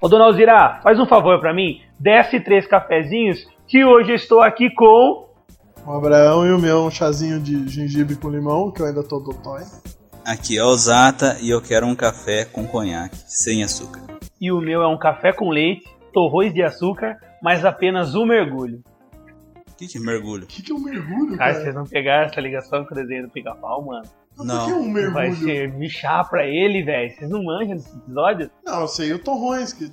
Ô, Dona Alzira, faz um favor pra mim, desce 3 cafezinhos, que hoje eu estou aqui com... o Abraão e o meu, um chazinho de gengibre com limão, que eu ainda tô dodói. Aqui é o Zata e eu quero um café com conhaque, sem açúcar. E o meu é um café com leite, torrões de açúcar, mas apenas um mergulho. Que mergulho? Que é um mergulho, cara? Vocês vão pegar essa ligação com o desenho do Pica-Pau, mano? Não. Por que um mergulho? Vai servir chá pra ele, velho. Vocês não manjam desse episódio? Não, eu sei o torrões. Que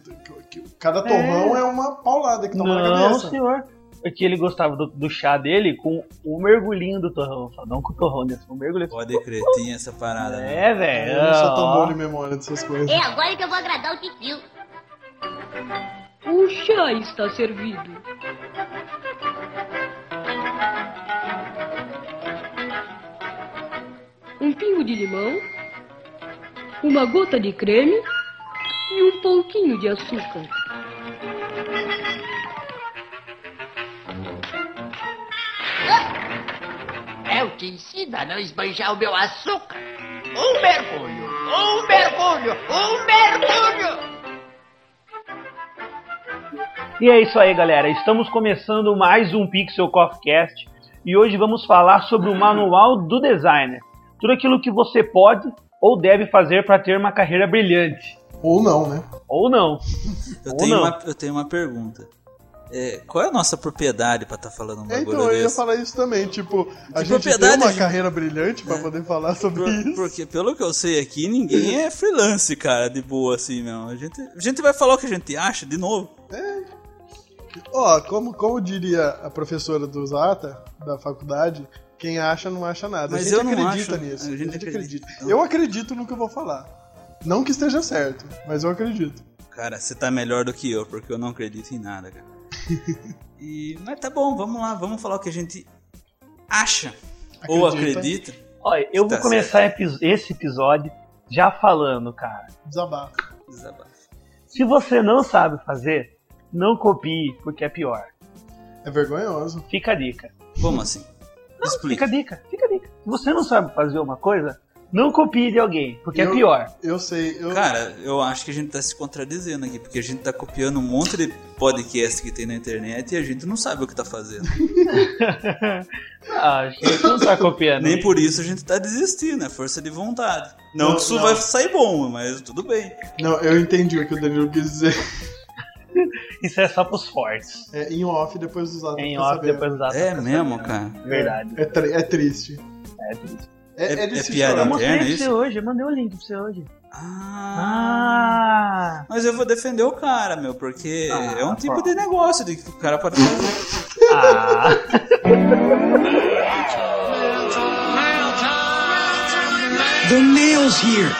cada torrão é uma paulada que toma na cabeça. Não, senhor. Porque ele gostava do chá dele com o mergulhinho do torrão. Não com o torrão, né? Com o mergulho. Pode crer, tem essa parada. É, velho. Eu não sou tão bom de memória dessas coisas. É agora que eu vou agradar o tio. O chá está servido. Um pingo de limão, uma gota de creme e um pouquinho de açúcar. Eu te ensino a não esbanjar o meu açúcar. Um mergulho, um mergulho, um mergulho. E é isso aí, galera. Estamos começando mais um Pixel Coffee Cast e hoje vamos falar sobre o Manual do Designer. Tudo aquilo que você pode ou deve fazer para ter uma carreira brilhante. Ou não, né? Ou não. Eu tenho uma pergunta. Qual é a nossa propriedade para estar falando uma coisa dessa? Eu ia falar isso também. Tipo, a gente tem uma carreira brilhante para poder falar sobre isso. Porque pelo que eu sei aqui, ninguém é freelance, cara, de boa assim, não. A gente vai falar o que a gente acha de novo. Como diria a professora do Zata, da faculdade... Quem acha, não acha nada. Mas a gente acredita nisso. A gente acredita. Eu acredito no que eu vou falar. Não que esteja certo, mas eu acredito. Cara, você tá melhor do que eu, porque eu não acredito em nada, cara. Mas tá bom, vamos lá. Vamos falar o que a gente acha ou acredita. Olha, eu vou começar esse episódio já falando, cara. Desabafo. Se você não sabe fazer, não copie, porque é pior. É vergonhoso. Fica a dica. Como assim? Não, fica a dica. Se você não sabe fazer uma coisa, não copie de alguém, porque é pior. Eu sei. Cara, eu acho que a gente tá se contradizendo aqui, porque a gente tá copiando um monte de podcast que tem na internet e a gente não sabe o que tá fazendo. A gente não tá copiando. Nem por isso a gente tá desistindo, é força de vontade. Não que isso vai sair bom, mas tudo bem. Não, eu entendi o que o Danilo quis dizer. Isso é só pros fortes. É em off depois dos atos. É mesmo, cara. Verdade. É triste. É piada interna, é isso? Eu mandei o link pra você hoje. Ah. Mas eu vou defender o cara, meu, porque é um tipo de negócio de que o cara pode fazer. The nails here.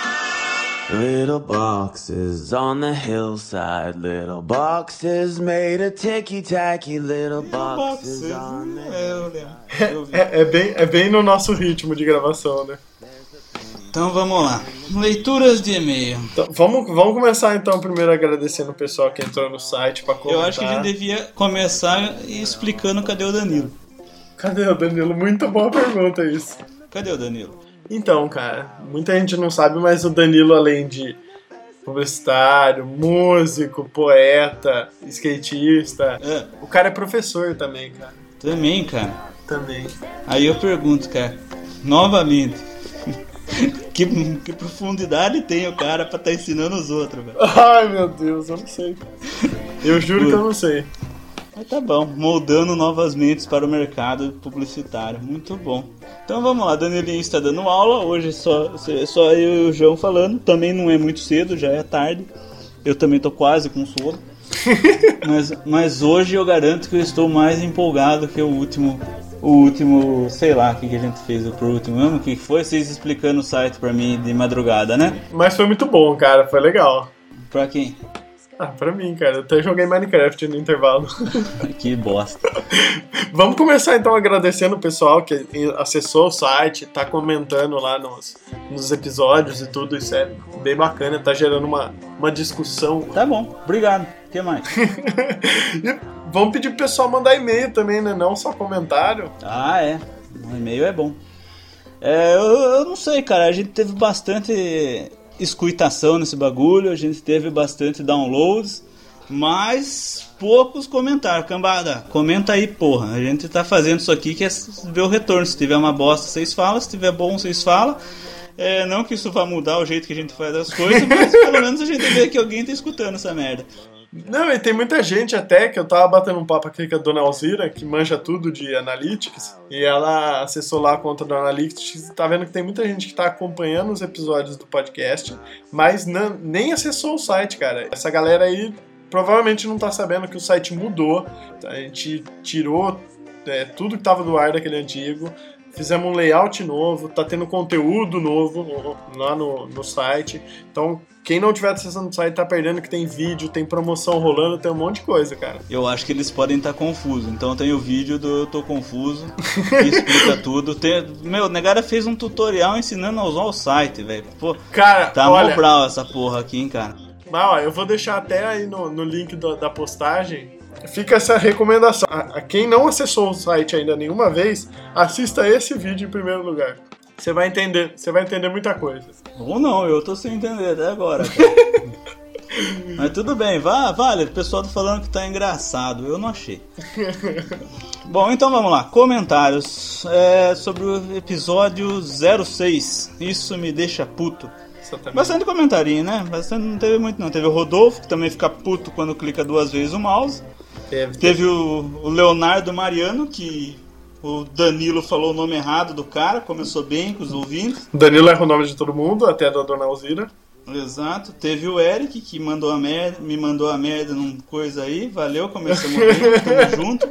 Little boxes on the hillside, little boxes made a ticky-tacky, little boxes on the hillside. É bem no nosso ritmo de gravação, né? Então vamos lá, leituras de e-mail. Então, vamos começar então primeiro agradecendo o pessoal que entrou no site pra comentar. Eu acho que a gente devia começar explicando cadê o Danilo. Cadê o Danilo? Muito boa pergunta isso. Cadê o Danilo? Então, cara, muita gente não sabe, mas o Danilo, além de publicitário, músico, poeta, skatista, o cara é professor também, cara. Também. Aí eu pergunto, cara, novamente, que profundidade tem o cara pra estar ensinando os outros, velho? Ai, meu Deus, eu não sei. Eu juro que eu não sei. Mas tá bom, moldando novas mentes para o mercado publicitário, muito bom. Então vamos lá, Danilinho está dando aula, hoje só eu e o João falando, também não é muito cedo, já é tarde, eu também tô quase com sono, mas hoje eu garanto que eu estou mais empolgado que o último, sei lá, o que a gente fez pro último ano, o que foi, vocês explicando o site pra mim de madrugada, né? Mas foi muito bom, cara, foi legal. Pra quem? Ah, pra mim, cara. Eu até joguei Minecraft no intervalo. Que bosta. Vamos começar, então, agradecendo o pessoal que acessou o site, tá comentando lá nos episódios e tudo. Isso é bem bacana, tá gerando uma discussão. Tá bom, obrigado. O que mais? Vamos pedir pro pessoal mandar e-mail também, né? Não só comentário. Ah, é. O e-mail é bom. Eu não sei, cara. A gente teve bastante... escutação nesse bagulho, a gente teve bastante downloads, mas poucos comentários. Cambada, comenta aí, porra. A gente tá fazendo isso aqui que é ver o retorno. Se tiver uma bosta, vocês falam. Se tiver bom, vocês falam. É, não que isso vá mudar o jeito que a gente faz as coisas, mas pelo menos a gente vê que alguém tá escutando essa merda. Não, e tem muita gente até, que eu tava batendo um papo aqui com a Dona Alzira, que manja tudo de Analytics, e ela acessou lá a conta do Analytics, tá vendo que tem muita gente que tá acompanhando os episódios do podcast, mas nem acessou o site, cara. Essa galera aí provavelmente não tá sabendo que o site mudou, a gente tirou tudo que tava do ar daquele antigo, fizemos um layout novo, tá tendo conteúdo novo lá no site, então quem não tiver acessando o site tá perdendo que tem vídeo, tem promoção rolando, tem um monte de coisa, cara. Eu acho que eles podem estar confusos, então tem o vídeo do Eu Tô Confuso, que explica tudo. Meu, Negara fez um tutorial ensinando a usar o site, velho. Cara, tá mó brau essa porra aqui, hein, cara. Mas, ó, eu vou deixar até aí no link da postagem. Fica essa recomendação. A quem não acessou o site ainda nenhuma vez, assista esse vídeo em primeiro lugar. Você vai entender muita coisa. Ou não, eu tô sem entender até agora. Mas tudo bem, vale, o pessoal tá falando que tá engraçado, eu não achei. Bom, então vamos lá, comentários sobre o episódio 06, Isso Me Deixa Puto. Bastante comentarinho, né? Bastante, não teve muito não. Teve o Rodolfo, que também fica puto quando clica duas vezes o mouse. Teve o Leonardo Mariano, que o Danilo falou o nome errado do cara, começou bem com os ouvintes. Danilo erra o nome de todo mundo, até da Dona Alzira. Exato. Teve o Eric, que me mandou a merda numa coisa aí. Valeu, começamos bem, tamo junto.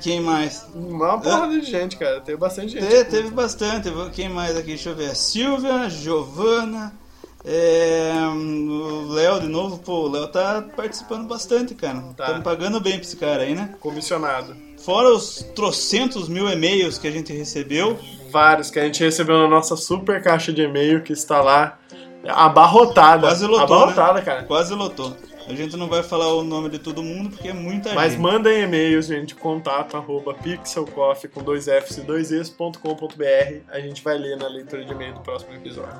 Quem mais? Uma porrada de gente, cara. Teve bastante gente. Teve bastante. Quem mais aqui? Deixa eu ver. Silvia, Giovana, o Léo de novo. Pô, o Léo tá participando bastante, cara. Tá pagando bem pra esse cara aí, né? Comissionado. Fora os trocentos mil e-mails que a gente recebeu. Vários que a gente recebeu na nossa super caixa de e-mail que está lá abarrotada. Quase lotou, abarrotada, né? Cara. Quase lotou. A gente não vai falar o nome de todo mundo, porque é muita gente. Mas mandem e-mails, gente, contato@pixelcoffee.com.br. A gente vai ler na leitura de e-mail do próximo episódio.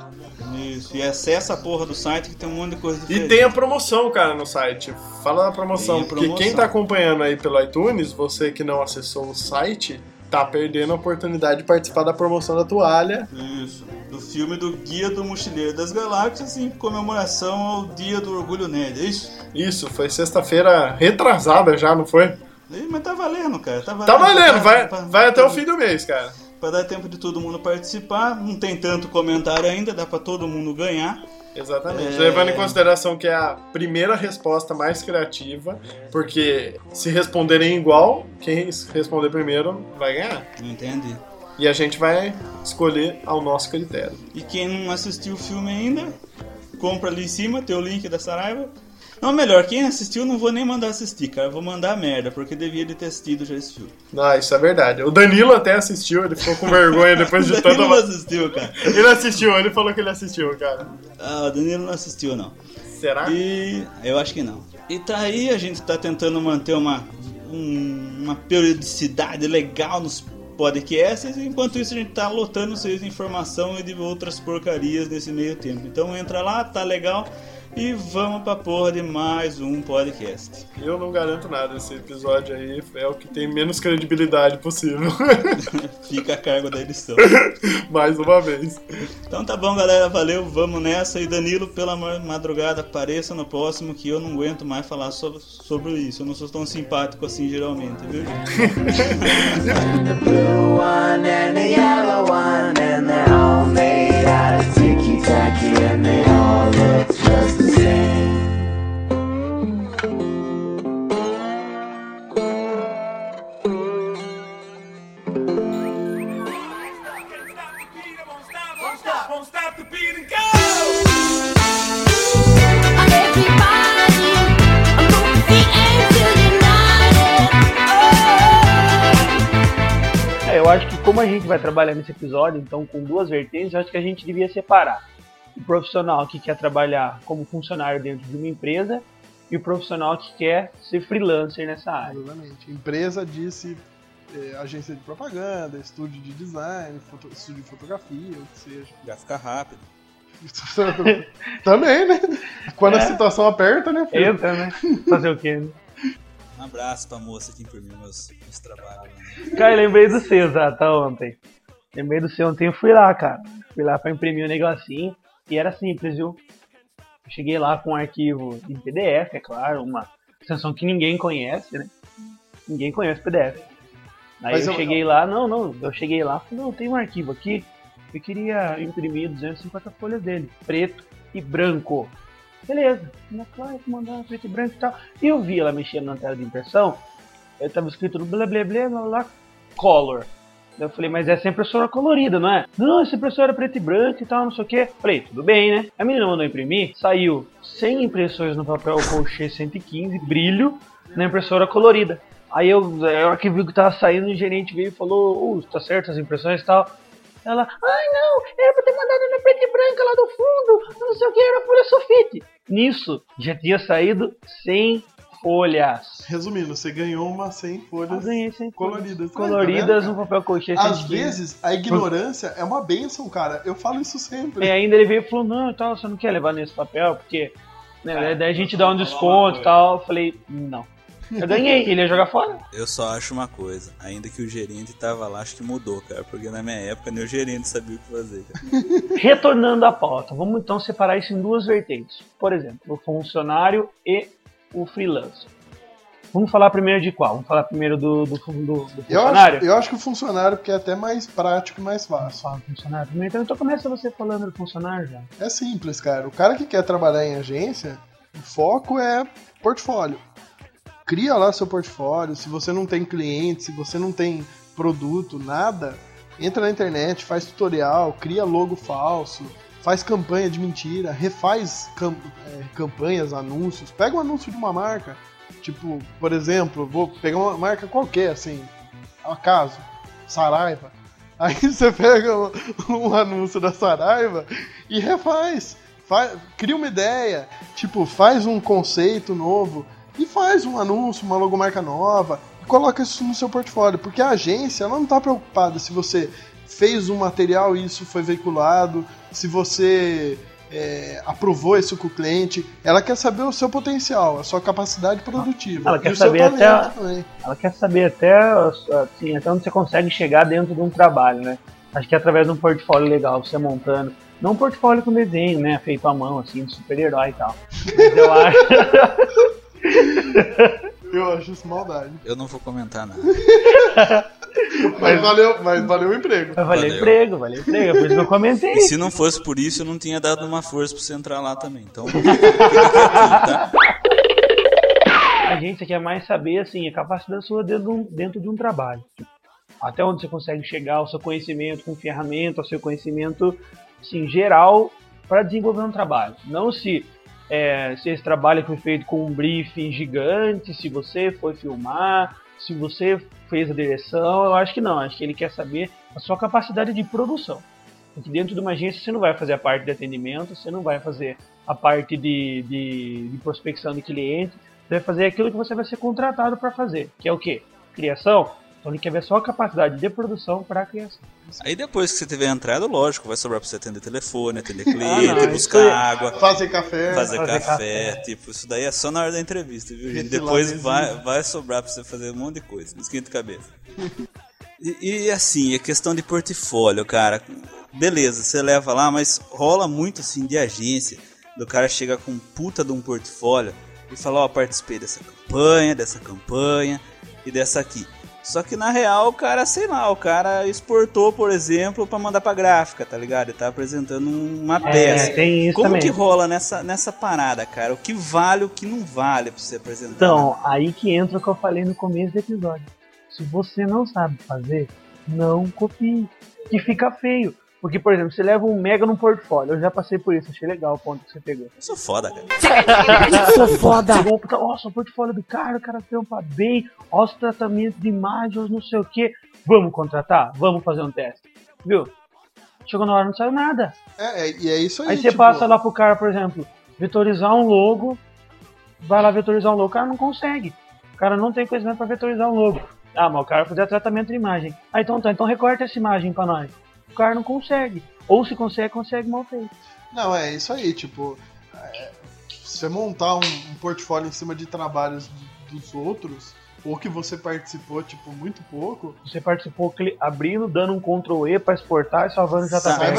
Isso, e acessa a porra do site que tem um monte de coisa diferente. E tem a promoção, cara, no site. Fala da promoção, porque quem tá acompanhando aí pelo iTunes, você que não acessou o site, tá perdendo a oportunidade de participar da promoção da toalha. Isso. Do filme do Guia do Mochileiro das Galáxias em comemoração ao Dia do Orgulho Nerd, é isso? Isso, foi sexta-feira retrasada já, não foi? Mas tá valendo, cara. Tá valendo, vai até o fim do mês, cara. Pra dar tempo de todo mundo participar, não tem tanto comentário ainda, dá pra todo mundo ganhar. Exatamente, levando em consideração que é a primeira resposta mais criativa, porque se responderem igual, quem responder primeiro vai ganhar. Entendi. E a gente vai escolher ao nosso critério. E quem não assistiu o filme ainda, compra ali em cima, tem o link da Saraiva. Não, melhor, quem assistiu não vou nem mandar assistir, cara. Eu vou mandar merda, porque devia ter assistido já esse filme. Ah, isso é verdade. O Danilo até assistiu, ele ficou com vergonha depois de tanto... O Danilo não assistiu, cara. Ele assistiu, ele falou que ele assistiu, cara. Ah, o Danilo não assistiu, não. Será? E eu acho que não. E tá aí, a gente tá tentando manter uma periodicidade legal nos podcasts, enquanto isso a gente tá lotando vocês de informação e de outras porcarias nesse meio tempo. Então entra lá, tá legal, e vamos pra porra de mais um podcast. Eu não garanto nada, esse episódio aí é o que tem menos credibilidade possível. Fica a cargo da edição. Mais uma vez. Então tá bom, galera, valeu, vamos nessa. E Danilo, pela madrugada, apareça no próximo, que eu não aguento mais falar sobre isso. Eu não sou tão simpático assim geralmente, viu, gente? Eu acho que como a gente vai trabalhar nesse episódio, então, com duas vertentes, eu acho que a gente devia separar o profissional que quer trabalhar como funcionário dentro de uma empresa e o profissional que quer ser freelancer nessa área. Exatamente. Empresa disse agência de propaganda, estúdio de design, estúdio de fotografia, o que seja. Gráfica rápida. Também, né? Quando a situação aperta, né? Filho? Eu também. Fazer o quê, né? Um abraço pra moça que imprimiu meus trabalhos. Né? Cara, eu lembrei do seu, Zata, ontem. Lembrei do seu ontem, eu fui lá, cara. Fui lá pra imprimir um negocinho e era simples, viu? Eu cheguei lá com um arquivo em PDF, é claro, uma extensão que ninguém conhece, né? Ninguém conhece PDF. Aí eu cheguei lá, eu cheguei lá e falei, não, tem um arquivo aqui. Eu queria imprimir 250 folhas dele, preto e branco. Beleza, na classe, mandava preto e branco e tal. E eu vi ela mexendo na tela de impressão, eu tava escrito blá blá blá blá blá, color. Eu falei, mas essa é impressora colorida, não é? Não, essa impressora era preto e branco e tal, não sei o quê. Falei, tudo bem, né? A menina mandou imprimir, saiu 100 impressões no papel colchê 115, brilho, na impressora colorida. Aí eu arquivo que tava saindo, o gerente veio e falou, tá certo as impressões e tal. Ela, ai não, era pra ter mandado na preta e branca lá do fundo, não sei o que, era folha sulfite. Nisso, já tinha saído 100 folhas. Resumindo, você ganhou umas 100 folhas coloridas. Coloridas no papel colchê. Às vezes, a ignorância é uma bênção, cara, eu falo isso sempre. E ainda ele veio e falou, não, então, você não quer levar nesse papel, porque né, daí a gente dá um desconto e tal. Eu falei, não. Eu ganhei, ele ia jogar fora. Eu só acho uma coisa, ainda que o gerente tava lá, acho que mudou, cara, porque na minha época nem o gerente sabia o que fazer, cara. Retornando à pauta, vamos então separar isso em duas vertentes. Por exemplo, o funcionário e o freelancer. Vamos falar primeiro de qual? Vamos falar primeiro do funcionário? Eu acho que o funcionário, porque é até mais prático e mais fácil. Fala do funcionário primeiro, então começa você falando do funcionário já. É simples, cara. O cara que quer trabalhar em agência, o foco é portfólio. Cria lá seu portfólio, se você não tem cliente, se você não tem produto, nada, entra na internet, faz tutorial, cria logo falso, faz campanha de mentira, refaz campanhas, anúncios, pega um anúncio de uma marca, tipo, por exemplo, vou pegar uma marca qualquer, assim, ao acaso, Saraiva, aí você pega um anúncio da Saraiva e refaz, cria uma ideia, tipo, faz um conceito novo, e faz um anúncio, uma logomarca nova, e coloca isso no seu portfólio, porque a agência ela não está preocupada se você fez um material e isso foi veiculado, se você aprovou isso com o cliente, ela quer saber o seu potencial, a sua capacidade produtiva. Ela quer saber até assim, até onde você consegue chegar dentro de um trabalho, né? Acho que é através de um portfólio legal, você montando. Não um portfólio com desenho, né? Feito à mão, assim, de super-herói e tal. Mas eu acho. Eu acho isso maldade. Eu não vou comentar nada. Mas valeu o emprego. Valeu o emprego, por isso que eu comentei. E se não fosse por isso, eu não tinha dado uma força pra você entrar lá também. Então. A gente quer mais saber assim, a capacidade sua dentro de um trabalho. Até onde você consegue chegar, o seu conhecimento com ferramenta, o seu conhecimento assim, geral para desenvolver um trabalho. Não se esse trabalho foi feito com um briefing gigante, se você foi filmar, se você fez a direção, eu acho que não, acho que ele quer saber a sua capacidade de produção. Porque dentro de uma agência você não vai fazer a parte de atendimento, você não vai fazer a parte de prospecção de cliente, você vai fazer aquilo que você vai ser contratado para fazer, que é o quê? Criação? Então ele quer ver só a capacidade de produção para a criação. Aí depois que você tiver entrado, lógico, vai sobrar para você atender telefone, atender cliente, buscar água. Fazer café. Tipo, isso daí é só na hora da entrevista, viu, gente? Depois vai sobrar para você fazer um monte de coisa. Não esquenta a cabeça. E assim, a questão de portfólio, cara. Beleza, você leva lá, mas rola muito assim de agência. Do cara chegar com puta de um portfólio e falar, ó, participei dessa campanha e dessa aqui. Só que na real, o cara exportou, por exemplo, pra mandar pra gráfica, tá ligado? Ele tá apresentando uma peça. Tem isso. Como também que rola nessa parada, cara? O que vale, o que não vale pra você apresentar? Então, né? Aí que entra o que eu falei no começo do episódio. Se você não sabe fazer, não copie, que fica feio. Porque, por exemplo, você leva um mega num portfólio. Eu já passei por isso, achei legal o ponto que você pegou. Eu sou foda, cara. Nossa, o portfólio do cara, o cara trampa bem. Olha os tratamentos de imagens, não sei o que. Vamos contratar? Vamos fazer um teste. Viu? Chegou na hora, não saiu nada. E é isso aí. Aí você passa lá pro cara, por exemplo, vetorizar um logo. Vai lá vetorizar um logo. O cara não consegue. O cara não tem conhecimento pra vetorizar um logo. Ah, mas o cara vai fazer tratamento de imagem. Ah, então tá, então recorta essa imagem pra nós. O cara não consegue. Ou se consegue, consegue mal feito. Não, é isso aí, tipo... você montar um portfólio em cima de trabalhos dos outros, ou que você participou, tipo, muito pouco... Você participou abrindo, dando um Ctrl-E pra exportar e salvando já tá bem.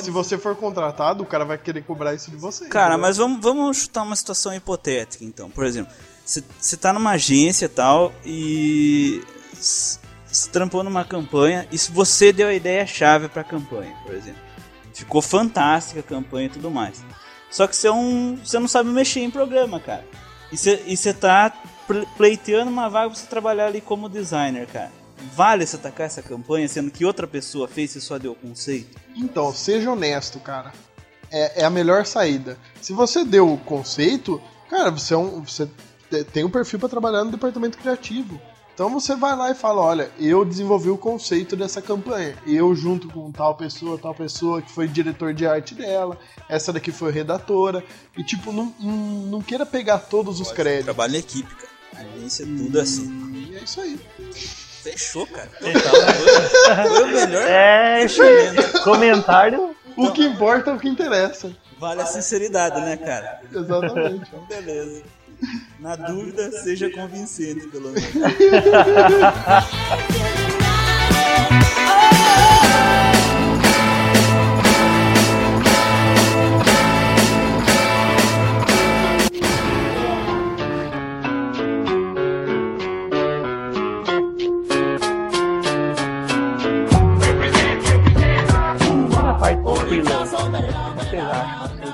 Se você for contratado, o cara vai querer cobrar isso de você. Cara, entendeu? Mas vamos chutar uma situação hipotética, então. Por exemplo, você tá numa agência e tal, e se trampou numa campanha, e se você deu a ideia-chave pra campanha, por exemplo. Ficou fantástica a campanha e tudo mais. Só que você não sabe mexer em programa, cara. E você tá... pleiteando uma vaga pra você trabalhar ali como designer, cara. Vale você atacar essa campanha, sendo que outra pessoa fez e só deu conceito? Então, seja honesto, cara. É a melhor saída. Se você deu o conceito, cara, você tem um perfil pra trabalhar no departamento criativo. Então você vai lá e fala, olha, eu desenvolvi o conceito dessa campanha. Eu junto com tal pessoa que foi diretor de arte dela, essa daqui foi redatora. E tipo, não queira pegar todos os créditos. Trabalho em equipe, cara. Isso é tudo assim. E é isso aí. Fechou, cara. Foi o melhor. É, isso aí. Comentário. O que importa é o que interessa. Vale a sinceridade, né, cara? Exatamente. Beleza. Na dúvida, seja convincente, pelo menos.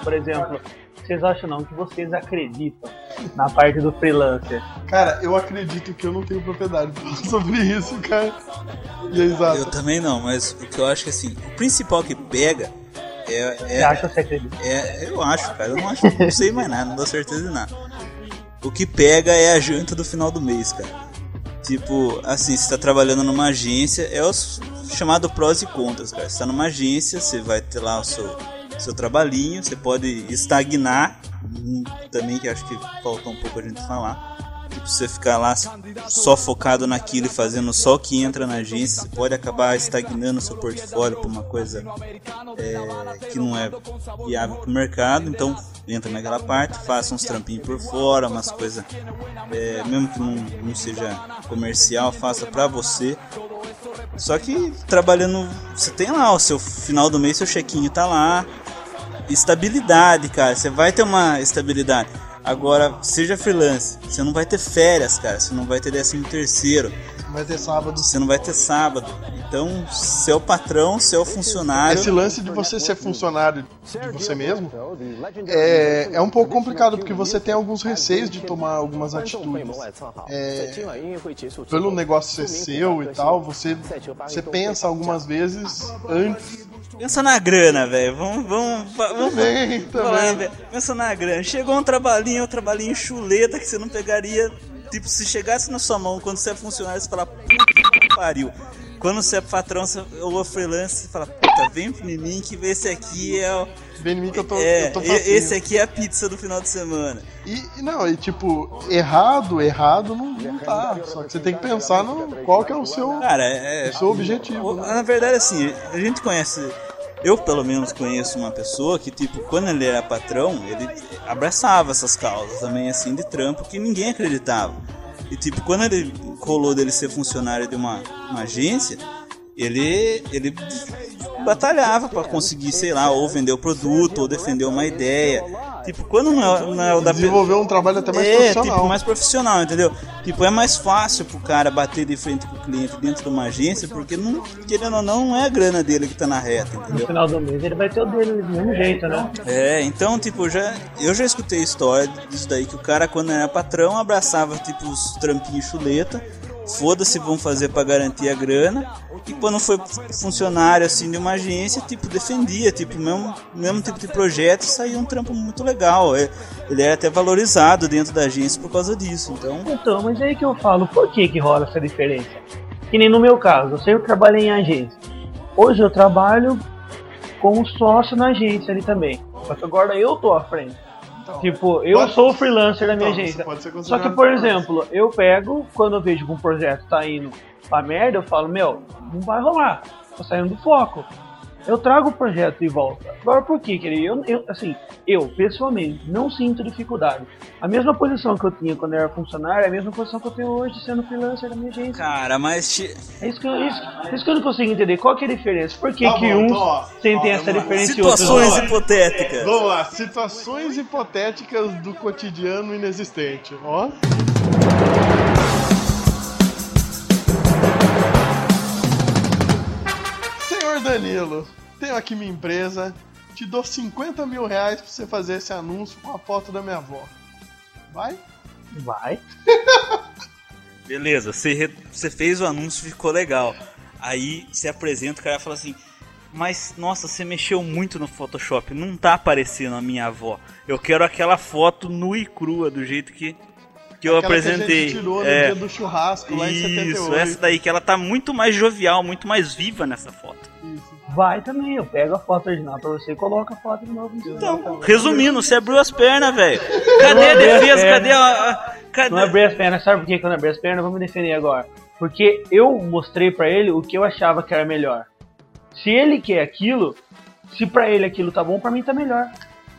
Por exemplo, vocês acham não que vocês acreditam na parte do freelancer? Cara, eu acredito que eu não tenho propriedade sobre isso, cara. E é exato. Eu também não, mas o que eu acho que assim, o principal que pega é... Você acha que você acredita? Eu acho, cara. Eu não acho, não sei mais nada, não dou certeza de nada. O que pega é a janta do final do mês, cara. Tipo, assim, você tá trabalhando numa agência, é o chamado prós e contras, cara. Você tá numa agência, você vai ter lá o seu trabalhinho, você pode estagnar também, que acho que falta um pouco a gente falar, tipo, você ficar lá só focado naquilo e fazendo só o que entra na agência, você pode acabar estagnando seu portfólio por uma coisa que não é viável pro mercado, então entra naquela parte, faça uns trampinhos por fora, umas coisas mesmo que não seja comercial, faça pra você. Só que trabalhando, você tem lá o seu final do mês, seu chequinho tá lá. Estabilidade, cara, você vai ter uma estabilidade. Agora, seja freelance, você não vai ter férias, cara, você não vai ter 13º. Você não vai ter sábado. Você não vai ter sábado. Então, seu patrão, seu funcionário... Esse lance de você ser funcionário de você mesmo é um pouco complicado, porque você tem alguns receios de tomar algumas atitudes. Pelo negócio ser seu e tal, você pensa algumas vezes antes... Pensa na grana, velho. Vamos. Também. Pensa na grana. Chegou um trabalhinho chuleta que você não pegaria. Tipo, se chegasse na sua mão, quando você é funcionário, você fala, puta que pariu. Quando você é patrão ou freelancer, você fala, puta, vem em mim que esse aqui é o... Vem em mim que eu tô facinho. Esse aqui é a pizza do final de semana. E tipo, errado não tá. Só que você tem que pensar no qual que é o seu, cara, seu objetivo. Na verdade, assim, a gente conhece... Eu, pelo menos, conheço uma pessoa que, tipo, quando ele era patrão, ele abraçava essas causas também, assim, de trampo, que ninguém acreditava. E, tipo, quando ele rolou dele ser funcionário de uma agência, ele batalhava pra conseguir, sei lá, ou vender o produto, ou defender uma ideia. Tipo, quando não é o da... Desenvolver um trabalho até mais profissional. É, tipo, mais profissional, entendeu? Tipo, é mais fácil pro cara bater de frente com o cliente dentro de uma agência, porque, não, querendo ou não, não é a grana dele que tá na reta, entendeu? No final do mês ele vai ter o dele do mesmo jeito, né? É, então, tipo, eu já escutei história disso daí, que o cara, quando era patrão, abraçava, tipo, os trampinhos chuleta, foda-se, vão fazer pra garantir a grana, e quando foi funcionário assim de uma agência, tipo, defendia, tipo, mesmo tipo de projeto, saía um trampo muito legal, ele era até valorizado dentro da agência por causa disso, então mas aí que eu falo, por que rola essa diferença? Que nem no meu caso, eu sempre trabalhei em agência, hoje eu trabalho como sócio na agência ali também, só que agora eu tô à frente. Então, tipo, eu sou freelancer da minha agência. Só que, por exemplo, eu pego, quando eu vejo que um projeto tá indo pra merda, eu falo, meu, não vai rolar, tô saindo do foco. Eu trago o projeto de volta. Agora, por quê, querido? Eu, pessoalmente, não sinto dificuldade. A mesma posição que eu tinha quando eu era funcionário é a mesma posição que eu tenho hoje sendo freelancer da minha agência. Cara, mas... É isso que eu não consigo entender. Qual que é a diferença? Por que sentem essa diferença e outros não? Situações hipotéticas. Vamos lá. Situações hipotéticas do cotidiano inexistente. Ó... Danilo, tenho aqui minha empresa, te dou 50 mil reais pra você fazer esse anúncio com a foto da minha avó. Vai? Vai. Beleza, você fez o anúncio, ficou legal. Aí você apresenta, o cara fala assim, mas nossa, você mexeu muito no Photoshop, não tá aparecendo a minha avó. Eu quero aquela foto nua e crua, do jeito que eu apresentei. Que a gente tirou no dia do churrasco lá em 78. Isso, essa daí, que ela tá muito mais jovial, muito mais viva nessa foto. Isso. Vai também, eu pego a foto original pra você e coloco a foto de novo. Então, resumindo, você abriu as pernas, velho. Cadê a defesa? Cadê? Não abri as pernas, sabe por que eu não abri as pernas? Vamos defender agora. Porque eu mostrei pra ele o que eu achava que era melhor. Se ele quer aquilo, se pra ele aquilo tá bom, pra mim tá melhor.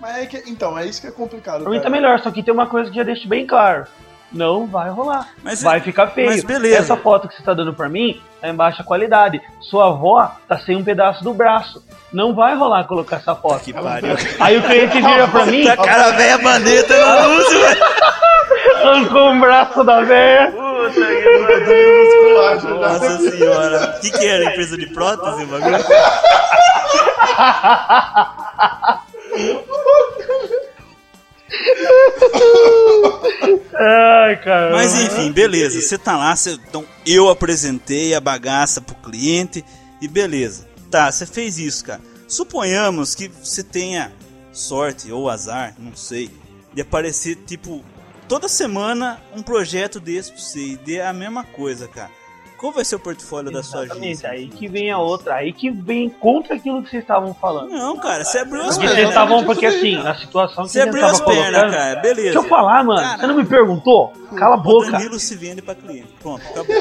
Mas é que, então, é isso que é complicado. Pra mim tá melhor, só que tem uma coisa que já deixo bem claro. Não vai rolar, mas vai ficar feio. Mas beleza. Essa foto que você tá dando pra mim tá em baixa qualidade. Sua avó tá sem um pedaço do braço. Não vai rolar colocar essa foto. Que pariu. Aí o cliente vira pra mim. A cara velha baneta no uso, velho. Arrancou um braço da velha. Puta que pariu. Nossa senhora. O que era? Empresa de prótese, bagulho? Ai, cara. Mas enfim, beleza. Você tá lá, então eu apresentei a bagaça pro cliente e beleza. Tá, você fez isso, cara. Suponhamos que você tenha sorte ou azar, não sei, de aparecer tipo toda semana um projeto desse pra você e dê a mesma coisa, cara. Qual vai ser o portfólio da sua agência? Aí que vem a outra, aí que vem contra aquilo que vocês estavam falando. Não, cara, você abriu as pernas. Vocês estavam, porque assim, a situação que você abriu as pernas, cara, beleza. Deixa eu falar, mano, cara, você não me perguntou? Cala a boca. O Danilo se vende pra cliente, pronto, acabou.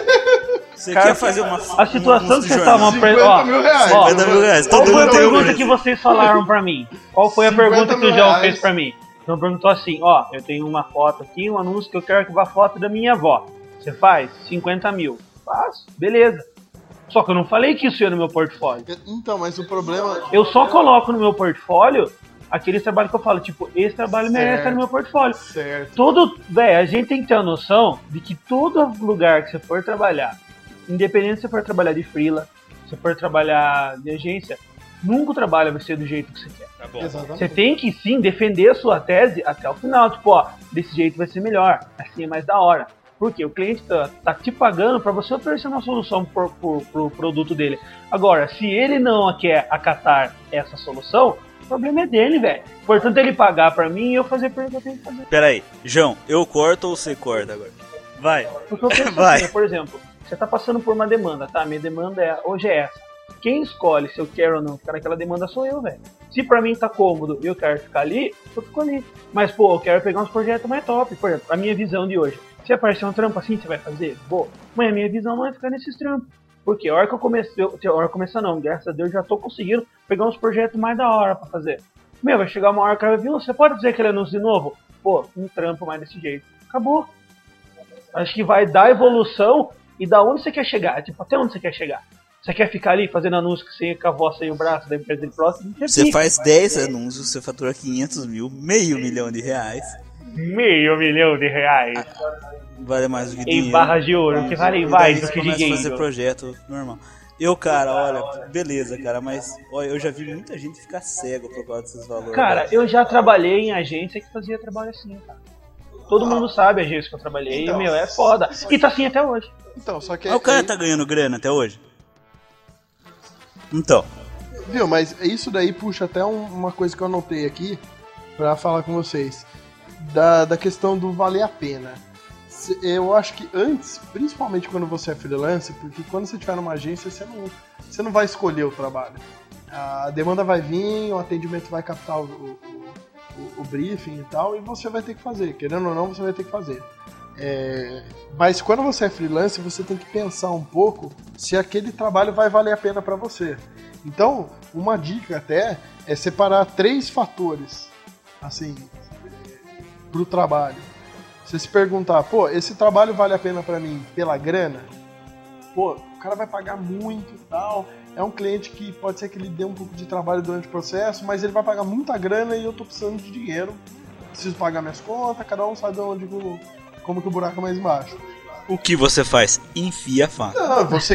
Você cara, quer fazer uma... A situação que vocês estavam... 50 mil reais. Qual foi a pergunta que vocês falaram pra mim? Qual foi a pergunta que o João fez pra mim? Então perguntou assim, ó, eu tenho uma foto aqui, um anúncio que eu quero que vá foto da minha avó. Você faz? 50 mil. Faço, beleza. Só que eu não falei que isso ia no meu portfólio. Então, mas o problema... Eu só coloco no meu portfólio aquele trabalho que eu falo, tipo, esse trabalho merece estar no meu portfólio. Certo. Véi, a gente tem que ter a noção de que todo lugar que você for trabalhar, independente se você for trabalhar de freela, se for trabalhar de agência, nunca o trabalho vai ser do jeito que você quer. Tá bom. Você tem que, sim, defender a sua tese até o final. Tipo, ó, desse jeito vai ser melhor, assim é mais da hora. Porque o cliente tá te pagando para você oferecer uma solução pro produto dele. Agora, se ele não quer acatar essa solução, o problema é dele, velho. Portanto, ele pagar para mim e eu fazer para ele o que eu tenho que fazer. Peraí, João, eu corto ou você corta agora? Vai. Porque eu penso assim, por exemplo, você tá passando por uma demanda, tá? Minha demanda hoje é essa. Quem escolhe se eu quero ou não ficar naquela demanda sou eu, velho. Se pra mim tá cômodo e eu quero ficar ali, eu fico ali. Mas, pô, eu quero pegar uns projetos mais top. Por exemplo, a minha visão de hoje. Se aparecer um trampo assim, você vai fazer? Boa. Mas a minha visão não é ficar nesses trampos. Porque a hora que eu comecei... graças a Deus, já tô conseguindo pegar uns projetos mais da hora pra fazer. Meu, vai chegar uma hora que eu vou você pode dizer aquele anúncio de novo? Pô, um trampo mais desse jeito. Acabou. Acho que vai dar evolução e da onde você quer chegar. Tipo, até onde você quer chegar. Você quer ficar ali fazendo anúncio que você cavou sem o braço da empresa de próximo? Você faz 10 anúncios, você fatura 500 mil, meio milhão de reais. Meio milhão de reais. Vale mais do que dinheiro. Em barras de ouro, que vale mais do que dinheiro. Você começa a fazer projeto normal. Eu, cara, olha, beleza, cara, mas olha, eu já vi muita gente ficar cego por causa desses valores. Cara, eu já trabalhei em agência que fazia trabalho assim, cara. Todo mundo sabe a agência que eu trabalhei, então, meu, é foda. E tá assim até hoje. Então, só que... O cara tá ganhando grana até hoje? Então. Viu, mas isso daí puxa até uma coisa que eu anotei aqui pra falar com vocês. Da questão do valer a pena. Eu acho que antes, principalmente quando você é freelancer, porque quando você estiver numa agência, você não vai escolher o trabalho. A demanda vai vir, o atendimento vai captar o o briefing e tal, e você vai ter que fazer. Querendo ou não, você vai ter que fazer. Mas quando você é freelancer, você tem que pensar um pouco se aquele trabalho vai valer a pena para você. Então, uma dica até é separar 3 fatores, assim, pro trabalho. Você se perguntar, pô, esse trabalho vale a pena para mim pela grana? Pô, o cara vai pagar muito e tal, é um cliente que pode ser que ele dê um pouco de trabalho durante o processo, mas ele vai pagar muita grana e eu tô precisando de dinheiro, preciso pagar minhas contas, cada um sabe onde como que o buraco é mais embaixo. O que você faz? Enfia a faca. Não, você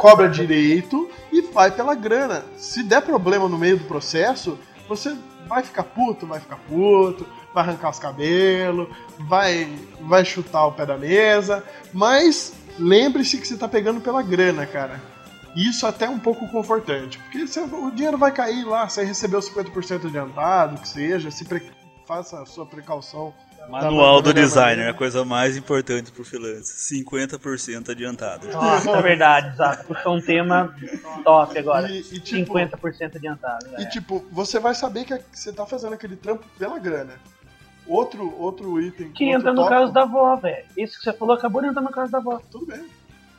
cobra direito e vai pela grana. Se der problema no meio do processo, você vai ficar puto, vai arrancar os cabelos, vai chutar o pé da mesa, mas lembre-se que você tá pegando pela grana, cara. Isso até é um pouco confortante, porque o dinheiro vai cair lá, você recebeu 50% adiantado, que seja, faça a sua precaução. Manual do Designer, a coisa mais importante pro freelance, 50% adiantado. Nossa, é verdade, Zata, puxou um tema top agora, e, tipo, 50% adiantado. E tipo, você vai saber que você tá fazendo aquele trampo pela grana. Outro item... Que entra no caso da avó, velho. Isso que você falou acabou de entrar no caso da avó. Tudo bem,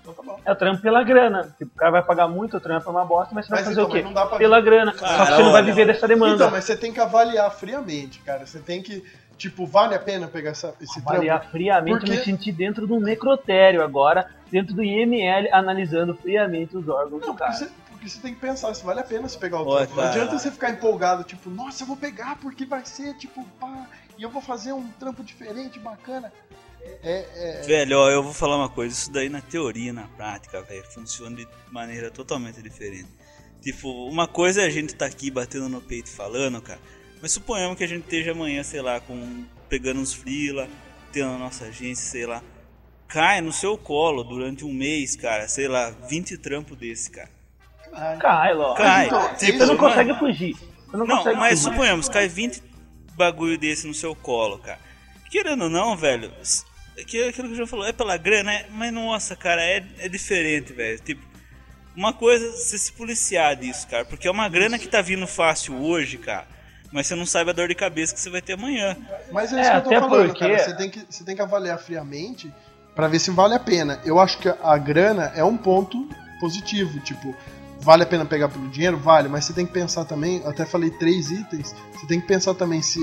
então tá bom. É o trampo pela grana, tipo, o cara vai pagar muito, o trampo é uma bosta, mas você vai fazer então, o quê? Pela grana, só que você não vai viver dessa demanda. Então, mas você tem que avaliar friamente, cara, você tem que... Tipo, vale a pena pegar esse trampo? Avaliar friamente, me sentir dentro de um necrotério agora, dentro do IML, analisando friamente os órgãos do cara. Porque você tem que pensar se vale a pena se pegar o trampo. Não adianta você ficar empolgado, tipo, nossa, eu vou pegar porque vai ser, tipo, pá, e eu vou fazer um trampo diferente, bacana. Velho, ó, eu vou falar uma coisa, isso daí na teoria, na prática, velho, funciona de maneira totalmente diferente. Tipo, uma coisa é a gente tá aqui batendo no peito falando, cara, mas suponhamos que a gente esteja amanhã, sei lá, pegando uns freela, tendo a nossa agência, sei lá. Cai no seu colo durante um mês, cara, sei lá, 20 trampos desse, cara. Cai, lógico. Cai. Então, tipo, você não consegue fugir. Mas suponhamos, cai 20 bagulho desse no seu colo, cara. Querendo ou não, velho, aquilo que o João falou, é pela grana, mas nossa, cara, é diferente, velho. Tipo, uma coisa, você se policiar disso, cara, porque é uma grana que tá vindo fácil hoje, cara. Mas você não sabe a dor de cabeça que você vai ter amanhã. Mas é isso que eu tô falando, porque... cara. Você tem que avaliar friamente pra ver se vale a pena. Eu acho que a grana é um ponto positivo. Tipo, vale a pena pegar pelo dinheiro? Vale. Mas você tem que pensar também, eu até falei 3 itens, você tem que pensar também se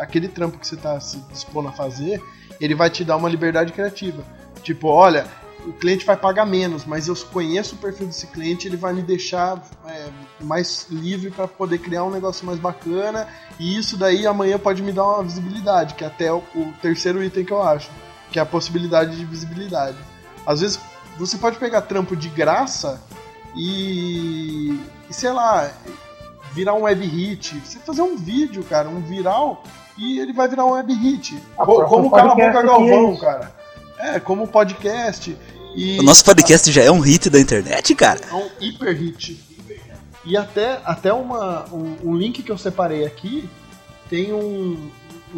aquele trampo que você tá se dispondo a fazer, ele vai te dar uma liberdade criativa. Tipo, olha, o cliente vai pagar menos, mas eu conheço o perfil desse cliente, ele vai me deixar mais livre para poder criar um negócio mais bacana, e isso daí amanhã pode me dar uma visibilidade, que é até o terceiro item que eu acho, que é a possibilidade de visibilidade. Às vezes você pode pegar trampo de graça e sei lá, virar um web hit, você fazer um vídeo, cara, um viral, e ele vai virar um web hit, como o Caramba Galvão, cara. Como podcast. O nosso podcast já é um hit da internet, cara. É um hiper hit. E até um link que eu separei aqui, tem um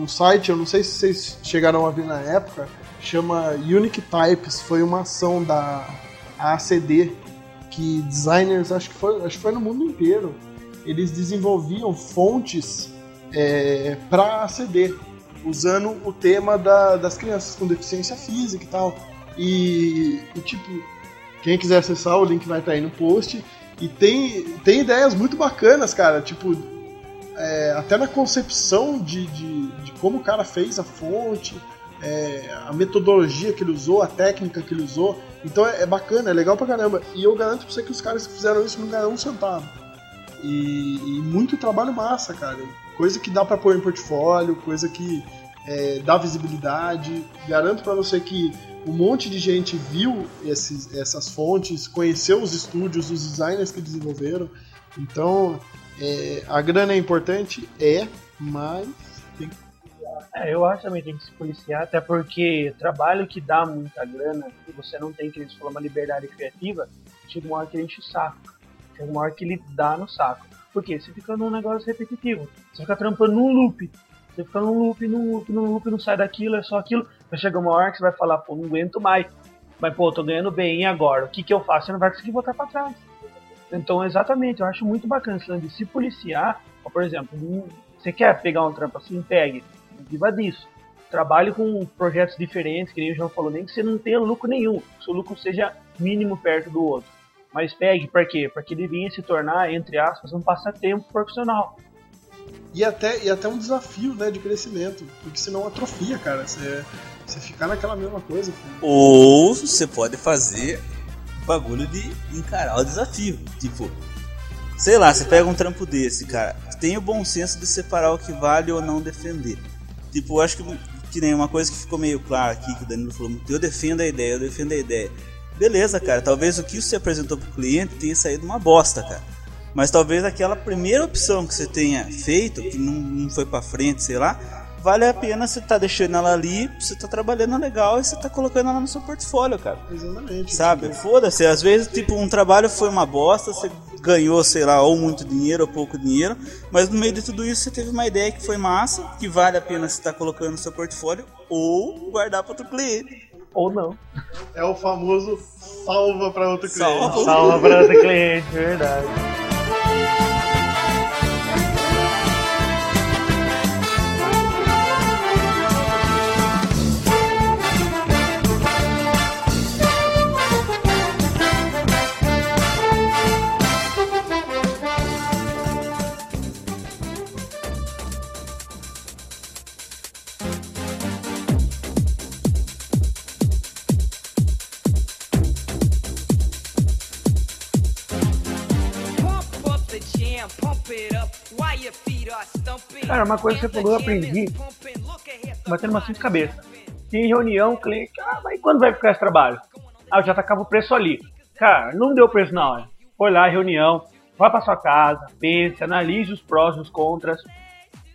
site, eu não sei se vocês chegaram a ver na época, chama Unic Types, foi uma ação da ACD, que designers, acho que foi no mundo inteiro, eles desenvolviam fontes para ACD, usando o tema das crianças com deficiência física e tal. E tipo, quem quiser acessar, o link vai estar aí no post. E tem ideias muito bacanas, cara. Tipo, até na concepção de como o cara fez a fonte, a metodologia que ele usou, a técnica que ele usou. Então é bacana, é legal pra caramba. E eu garanto pra você que os caras que fizeram isso não ganharam um centavo. E muito trabalho massa, cara. Coisa que dá pra pôr em portfólio, coisa que dá visibilidade. Garanto pra você que um monte de gente viu essas fontes, conheceu os estúdios, os designers que desenvolveram. Então, a grana é importante, mas tem que policiar. Eu acho também que tem que se policiar, até porque trabalho que dá muita grana e você não tem, que eles falam, uma liberdade criativa, chega uma hora que ele enche o saco, chega uma hora que ele dá no saco. Porque você fica num negócio repetitivo, você fica trampando num loop, você fica num loop, não sai daquilo, é só aquilo. Vai chegar uma hora que você vai falar, pô, não aguento mais, mas pô, tô ganhando bem, e agora? O que eu faço? Você não vai conseguir voltar pra trás. Então, exatamente, eu acho muito bacana esse lance de se policiar. Por exemplo, Você quer pegar um trampo assim? Pegue. Viva disso. Trabalhe com projetos diferentes, que nem o João falou, nem que você não tenha lucro nenhum. Que o seu lucro seja mínimo perto do outro. Mas pegue, para quê? Para que ele venha se tornar, entre aspas, um passatempo profissional. E até um desafio, né, de crescimento. Porque senão atrofia, cara. Você ficar naquela mesma coisa. Filho. Ou você pode fazer o bagulho de encarar o desafio. Tipo, sei lá, você pega um trampo desse, cara. Tem o bom senso de separar o que vale ou não defender. Tipo, eu acho que nem uma coisa que ficou meio clara aqui, que o Danilo falou muito. Eu defendo a ideia. Beleza, cara. Talvez o que você apresentou pro cliente tenha saído uma bosta, cara. Mas talvez aquela primeira opção que você tenha feito, que não foi pra frente, sei lá, vale a pena você tá deixando ela ali, você tá trabalhando legal e você tá colocando ela no seu portfólio, cara. Exatamente. Sabe? Tipo... Foda-se. Às vezes, tipo, um trabalho foi uma bosta, você ganhou, sei lá, ou muito dinheiro ou pouco dinheiro, mas no meio de tudo isso você teve uma ideia que foi massa, que vale a pena você tá colocando no seu portfólio ou guardar pra outro cliente. Ou não. É o famoso salva pra outro cliente. Salva pra outro cliente, verdade. Cara, uma coisa que você falou, eu aprendi batendo macio de cabeça. Em reunião, o cliente, mas quando vai ficar esse trabalho? Eu já tacava o preço ali. Cara, não deu preço na hora. Foi lá, reunião, vai pra sua casa, pensa, analise os prós e os contras.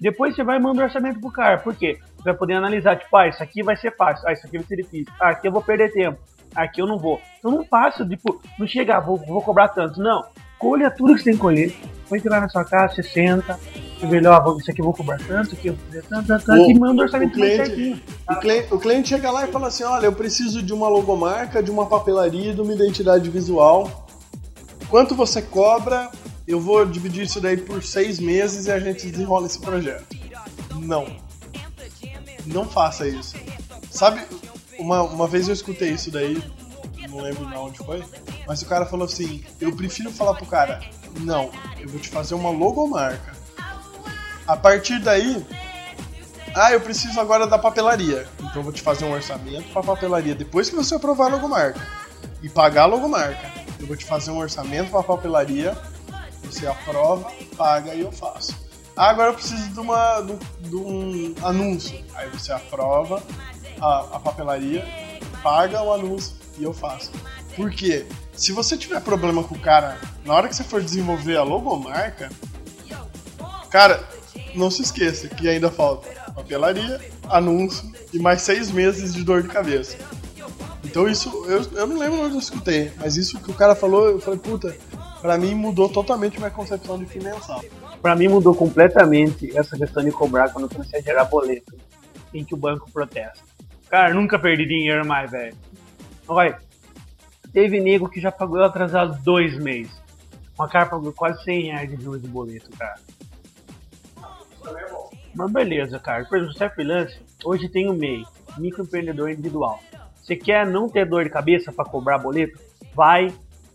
Depois você vai e manda o orçamento pro cara. Por quê? Você vai poder analisar, tipo, isso aqui vai ser fácil, isso aqui vai ser difícil, aqui eu vou perder tempo, aqui eu não vou. Então não passa, tipo, não chega, vou cobrar tanto, não. Colha tudo que você tem que colher. Vai entrar na sua casa, você senta, você vê, isso aqui eu vou cobrar tanto, aqui eu vou fazer tanto, e manda o orçamento mais certinho. O cliente chega lá e fala assim, olha, eu preciso de uma logomarca, de uma papelaria, de uma identidade visual. Quanto você cobra? Eu vou dividir isso daí por 6 meses e a gente desenrola esse projeto. Não. Não faça isso. Sabe, uma vez eu escutei isso daí, não lembro de onde foi, mas o cara falou assim, eu prefiro falar pro cara, não, eu vou te fazer uma logomarca. A partir daí, eu preciso agora da papelaria. Então eu vou te fazer um orçamento pra papelaria, depois que você aprovar a logomarca e pagar a logomarca. Eu vou te fazer um orçamento pra papelaria, você aprova, paga e eu faço. Agora eu preciso de um anúncio. Aí você aprova a papelaria, paga o anúncio e eu faço. Por quê? Se você tiver problema com o cara, na hora que você for desenvolver a logomarca, cara, não se esqueça que ainda falta papelaria, anúncio e mais 6 meses de dor de cabeça. Então isso, eu não lembro onde eu escutei, mas isso que o cara falou, eu falei, puta, pra mim mudou totalmente minha concepção de fim mensal. Pra mim mudou completamente essa questão de cobrar quando eu comecei a gerar boleto, em que o banco protesta. Cara, nunca perdi dinheiro mais, velho. Olha, teve nego que já pagou atrasado 2 meses. Uma cara pagou quase 100 reais de juros de boleto, cara. Mas beleza, cara. Por exemplo, você é freelancer, hoje tem o MEI, microempreendedor individual. Você quer não ter dor de cabeça para cobrar boleto? Vai,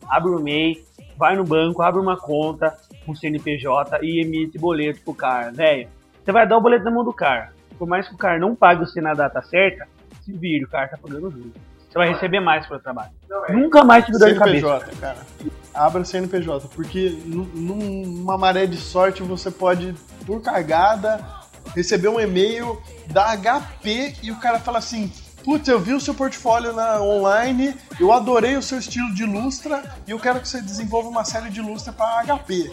abre o MEI, vai no banco, abre uma conta, um CNPJ e emite boleto pro cara, velho. Você vai dar o boleto na mão do cara. Por mais que o cara não pague você na data certa, se vira, o cara tá pagando juros. Você vai receber mais pelo trabalho. Não, nunca mais te dou de cabeça. CNPJ, cara. Abra o CNPJ, porque numa maré de sorte você pode, por cagada, receber um e-mail da HP e o cara fala assim, putz, eu vi o seu portfólio online, eu adorei o seu estilo de lustra e eu quero que você desenvolva uma série de lustra para HP.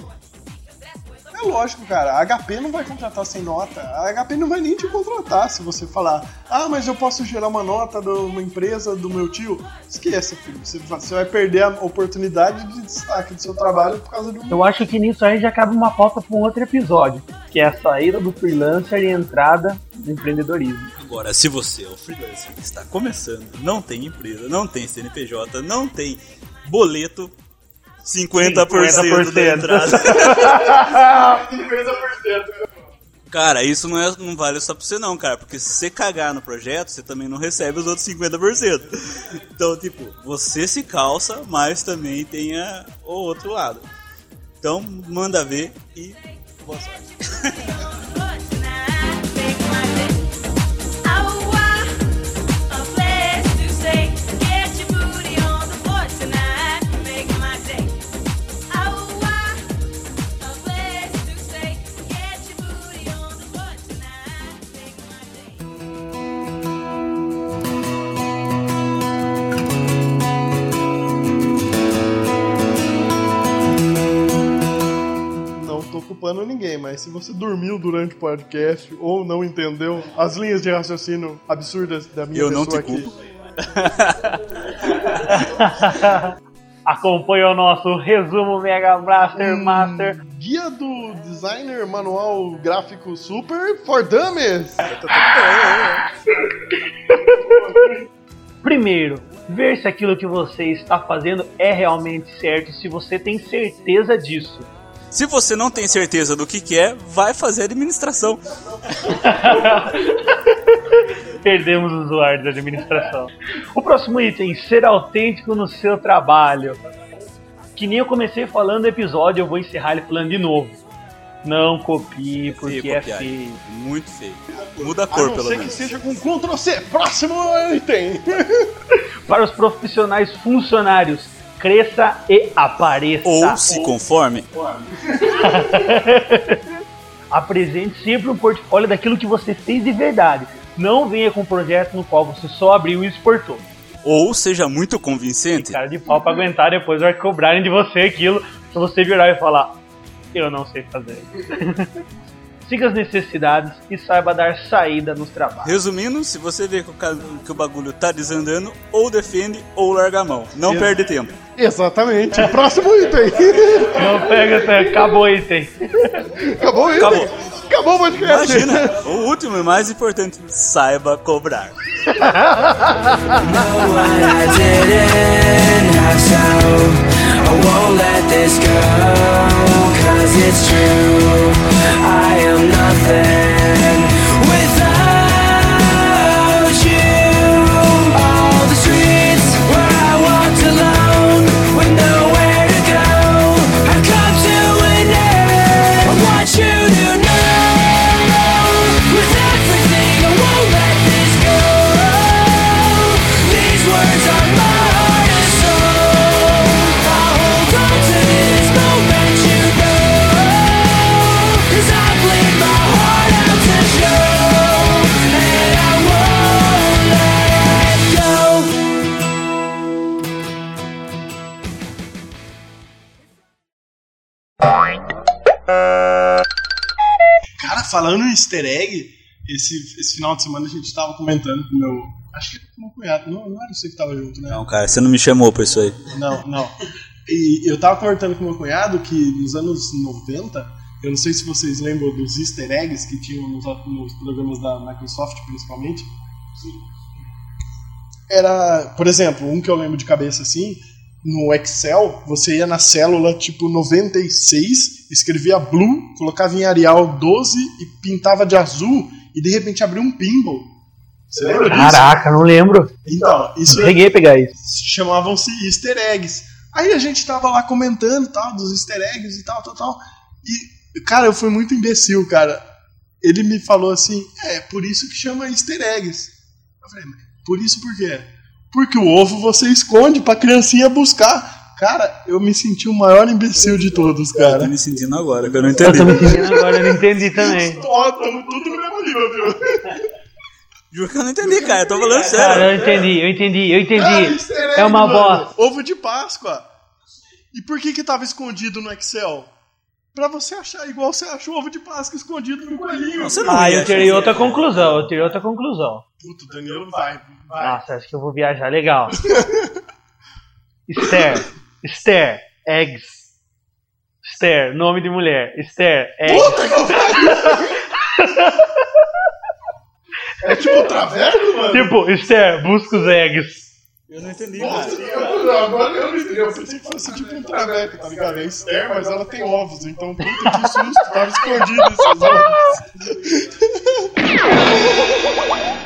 É lógico, cara, a HP não vai contratar sem nota, a HP não vai nem te contratar se você falar, mas eu posso gerar uma nota de uma empresa do meu tio. Esqueça, filho, você vai perder a oportunidade de destaque do seu trabalho por causa do... Eu acho que nisso aí já acaba uma pauta para um outro episódio, que é a saída do freelancer e a entrada do empreendedorismo. Agora, se você é um freelancer que está começando, não tem empresa, não tem CNPJ, não tem boleto, 50% da entrada. 50%. Cara, isso não vale só pra você não, cara. Porque se você cagar no projeto, você também não recebe os outros 50%. Então, tipo, você se calça, mas também tem o outro lado. Então, manda ver e boa sorte. Culpando ninguém, mas se você dormiu durante o podcast ou não entendeu as linhas de raciocínio absurdas da minha eu pessoa aqui... Eu não te culpo. Acompanhe o nosso resumo Mega Blaster Master. Guia do Designer Manual Gráfico Super for Dummies. Primeiro, ver se aquilo que você está fazendo é realmente certo, se você tem certeza disso. Se você não tem certeza do que é, vai fazer administração. Perdemos os usuários da administração. O próximo item, ser autêntico no seu trabalho. Que nem eu comecei falando no episódio, eu vou encerrar ele falando de novo. Não copie, porque é feio. Muito feio. Muda a cor, pelo menos. A não ser que seja com Ctrl+C. Próximo item. Para os profissionais funcionários. Cresça e apareça. Ou se conforme. Apresente sempre um portfólio daquilo que você fez de verdade. Não venha com um projeto no qual você só abriu e exportou. Ou seja muito convincente. Tem cara de pau pra aguentar, depois vai cobrarem de você aquilo. Se você virar e falar, eu não sei fazer. Siga as necessidades e saiba dar saída nos trabalhos. Resumindo, se você vê que o bagulho tá desandando, ou defende ou larga a mão. Não perde tempo. Exatamente. Próximo item. Não pega tempo. Acabou o item. Acabou o item. Acabou o podcast. Imagina, o último e mais importante, saiba cobrar. I won't let this go, 'cause it's true, I am nothing without you. All the streets where I walked alone, with nowhere to go, I've come to an end. I want you to know, with everything I won't let this go. These words are mine. Cara, falando em easter egg, esse final de semana a gente tava comentando com o meu... Acho que era com o meu cunhado, não era você que tava junto, né? Não, cara, você não me chamou pra isso aí. Não. E eu tava comentando com o meu cunhado que nos anos 90... Eu não sei se vocês lembram dos easter eggs que tinham nos programas da Microsoft, principalmente. Era, por exemplo, um que eu lembro de cabeça assim, no Excel, você ia na célula tipo 96, escrevia blue, colocava em Arial 12 e pintava de azul e de repente abria um pinball. Você lembra disso? Caraca, não lembro. Então, isso... Cheguei a pegar isso. Chamavam-se easter eggs. Aí a gente tava lá comentando tal, dos easter eggs e tal. E... Cara, eu fui muito imbecil, cara. Ele me falou assim, por isso que chama easter eggs. Eu falei, por isso por quê? Porque o ovo você esconde pra criancinha buscar. Cara, eu me senti o maior imbecil de todos, cara. Eu tô me sentindo agora, que eu não entendi. Eu não entendi também. Estamos tudo no mesmo nível, viu? Juro que eu não entendi, cara. Eu tô falando sério. Cara, eu entendi. Cara, easter egg, é uma bosta. Ovo de Páscoa. E por que tava escondido no Excel? Pra você achar igual você achou ovo de Páscoa escondido no coelhinho. Eu tirei outra conclusão. Puta, o Danilo vai. Nossa, acho que eu vou viajar. Legal. Esther. Eggs. Esther, nome de mulher. Esther, eggs. Puta que é tipo traveco, mano. Tipo, Esther, busca os eggs. Eu não entendi. Nossa, agora eu não entendi. Eu pensei que fosse tipo um traveco, tá ligado? É externo, mas ela tem ovos. Então, puta que susto, tava escondido esses ovos.